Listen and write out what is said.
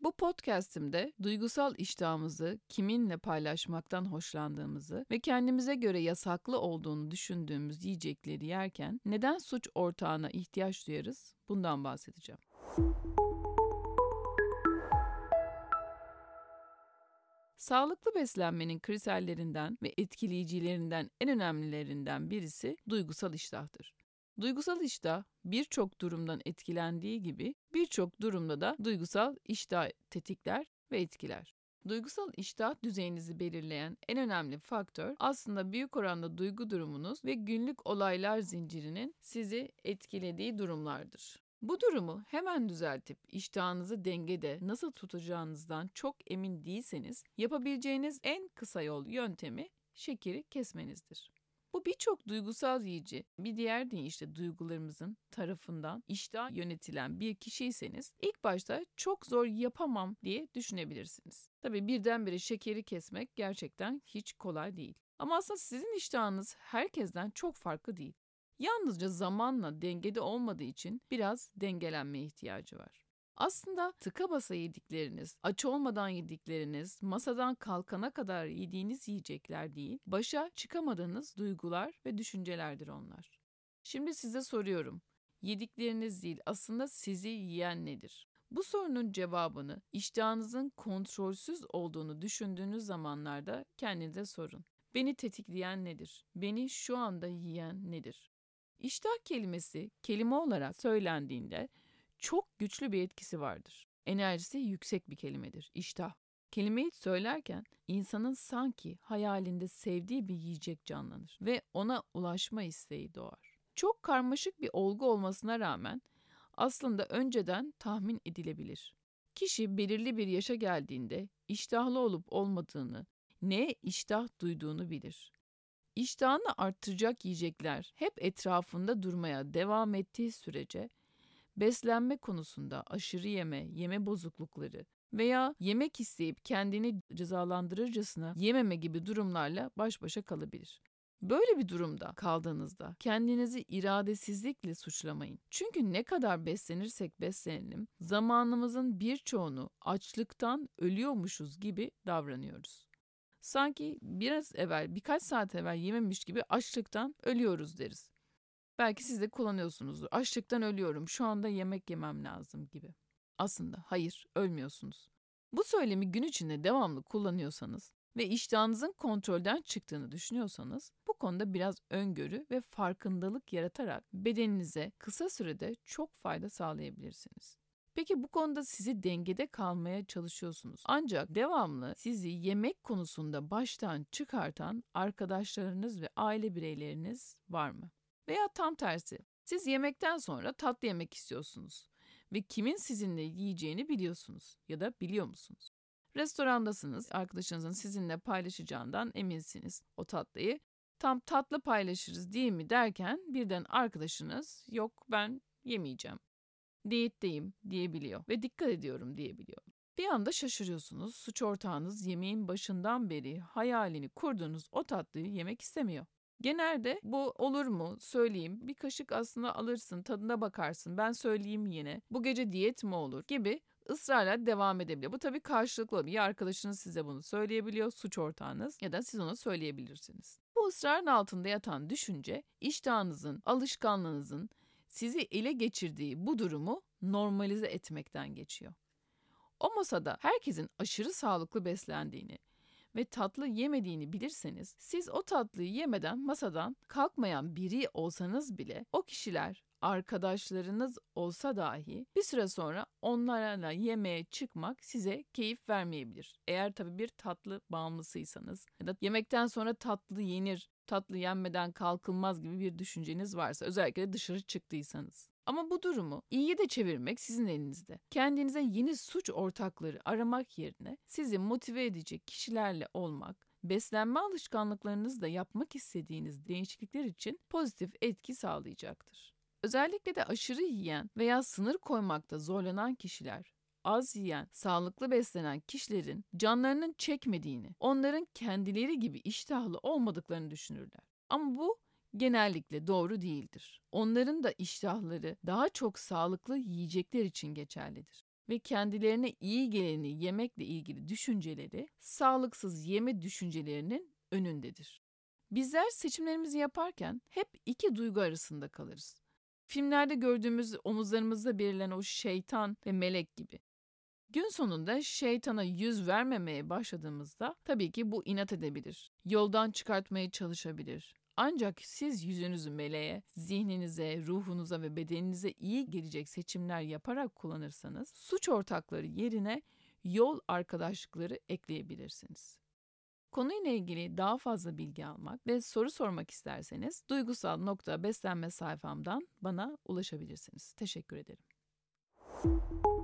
Bu podcast'imde duygusal iştahımızı kiminle paylaşmaktan hoşlandığımızı ve kendimize göre yasaklı olduğunu düşündüğümüz yiyecekleri yerken neden suç ortağına ihtiyaç duyarız? Bundan bahsedeceğim. Sağlıklı beslenmenin kriterlerinden ve etkileyicilerinden en önemlilerinden birisi duygusal iştahtır. Duygusal iştah birçok durumdan etkilendiği gibi birçok durumda da duygusal iştah tetikler ve etkiler. Duygusal iştah düzeyinizi belirleyen en önemli faktör aslında büyük oranda duygu durumunuz ve günlük olaylar zincirinin sizi etkilediği durumlardır. Bu durumu hemen düzeltip iştahınızı dengede nasıl tutacağınızdan çok emin değilseniz yapabileceğiniz en kısa yol yöntemi şekeri kesmenizdir. Bu birçok duygusal yiyici, bir diğer deyişle duygularımızın tarafından iştah yönetilen bir kişiyseniz ilk başta çok zor yapamam diye düşünebilirsiniz. Tabii birdenbire şekeri kesmek gerçekten hiç kolay değil. Ama aslında sizin iştahınız herkesten çok farklı değil. Yalnızca zamanla dengede olmadığı için biraz dengelenmeye ihtiyacı var. Aslında tıka basa yedikleriniz, aç olmadan yedikleriniz, masadan kalkana kadar yediğiniz yiyecekler değil, başa çıkamadığınız duygular ve düşüncelerdir onlar. Şimdi size soruyorum, yedikleriniz değil aslında sizi yiyen nedir? Bu sorunun cevabını iştahınızın kontrolsüz olduğunu düşündüğünüz zamanlarda kendinize sorun. Beni tetikleyen nedir? Beni şu anda yiyen nedir? İştah kelimesi kelime olarak söylendiğinde çok güçlü bir etkisi vardır. Enerjisi yüksek bir kelimedir, iştah. Kelimeyi söylerken insanın sanki hayalinde sevdiği bir yiyecek canlanır ve ona ulaşma isteği doğar. Çok karmaşık bir olgu olmasına rağmen aslında önceden tahmin edilebilir. Kişi belirli bir yaşa geldiğinde iştahlı olup olmadığını, neye iştah duyduğunu bilir. İştahını artıracak yiyecekler hep etrafında durmaya devam ettiği sürece beslenme konusunda aşırı yeme bozuklukları veya yemek isteyip kendini cezalandırırcasına yememe gibi durumlarla baş başa kalabilir. Böyle bir durumda kaldığınızda kendinizi iradesizlikle suçlamayın. Çünkü ne kadar beslenirsek beslenelim, zamanımızın birçoğunu açlıktan ölüyormuşuz gibi davranıyoruz. Sanki birkaç saat evvel yememiş gibi açlıktan ölüyoruz deriz. Belki siz de kullanıyorsunuzdur. Açlıktan ölüyorum, şu anda yemek yemem lazım gibi. Aslında hayır, ölmüyorsunuz. Bu söylemi gün içinde devamlı kullanıyorsanız ve iştahınızın kontrolden çıktığını düşünüyorsanız bu konuda biraz öngörü ve farkındalık yaratarak bedeninize kısa sürede çok fayda sağlayabilirsiniz. Peki bu konuda sizi dengede kalmaya çalışıyorsunuz. Ancak devamlı sizi yemek konusunda baştan çıkartan arkadaşlarınız ve aile bireyleriniz var mı? Veya tam tersi, siz yemekten sonra tatlı yemek istiyorsunuz ve kimin sizinle yiyeceğini biliyorsunuz ya da biliyor musunuz? Restorandasınız, arkadaşınızın sizinle paylaşacağından eminsiniz o tatlıyı. Tam tatlı paylaşırız değil mi derken birden arkadaşınız yok ben yemeyeceğim, diyetteyim diyebiliyor ve dikkat ediyorum diyebiliyor. Bir anda şaşırıyorsunuz, suç ortağınız yemeğin başından beri hayalini kurduğunuz o tatlıyı yemek istemiyor. Genelde bu olur mu söyleyeyim, bir kaşık aslında alırsın tadına bakarsın ben söyleyeyim yine bu gece diyet mi olur gibi ısrarla devam edebiliyor. Bu tabii karşılıklı olabilir. Ya arkadaşınız size bunu söyleyebiliyor, suç ortağınız ya da siz ona söyleyebilirsiniz. Bu ısrarın altında yatan düşünce iştahınızın, alışkanlığınızın sizi ele geçirdiği bu durumu normalize etmekten geçiyor. O masada herkesin aşırı sağlıklı beslendiğini ve tatlı yemediğini bilirseniz, siz o tatlıyı yemeden masadan kalkmayan biri olsanız bile o kişiler arkadaşlarınız olsa dahi bir süre sonra onlarla yemeğe çıkmak size keyif vermeyebilir. Eğer tabii bir tatlı bağımlısıysanız ya da yemekten sonra tatlı yenir, tatlı yenmeden kalkılmaz gibi bir düşünceniz varsa, özellikle dışarı çıktıysanız. Ama bu durumu iyiye de çevirmek sizin elinizde. Kendinize yeni suç ortakları aramak yerine sizi motive edecek kişilerle olmak, beslenme alışkanlıklarınızda yapmak istediğiniz değişiklikler için pozitif etki sağlayacaktır. Özellikle de aşırı yiyen veya sınır koymakta zorlanan kişiler, az yiyen, sağlıklı beslenen kişilerin canlarının çekmediğini, onların kendileri gibi iştahlı olmadıklarını düşünürler. Ama bu genellikle doğru değildir. Onların da iştahları daha çok sağlıklı yiyecekler için geçerlidir ve kendilerine iyi geleni yemekle ilgili düşünceleri sağlıksız yeme düşüncelerinin önündedir. Bizler seçimlerimizi yaparken hep iki duygu arasında kalırız. Filmlerde gördüğümüz omuzlarımızda beliren o şeytan ve melek gibi. Gün sonunda şeytana yüz vermemeye başladığımızda tabii ki bu inat edebilir, yoldan çıkartmaya çalışabilir. Ancak siz yüzünüzü meleğe, zihninize, ruhunuza ve bedeninize iyi gelecek seçimler yaparak kullanırsanız suç ortakları yerine yol arkadaşlıkları ekleyebilirsiniz. Konuyla ilgili daha fazla bilgi almak ve soru sormak isterseniz duygusal.beslenme sayfamdan bana ulaşabilirsiniz. Teşekkür ederim.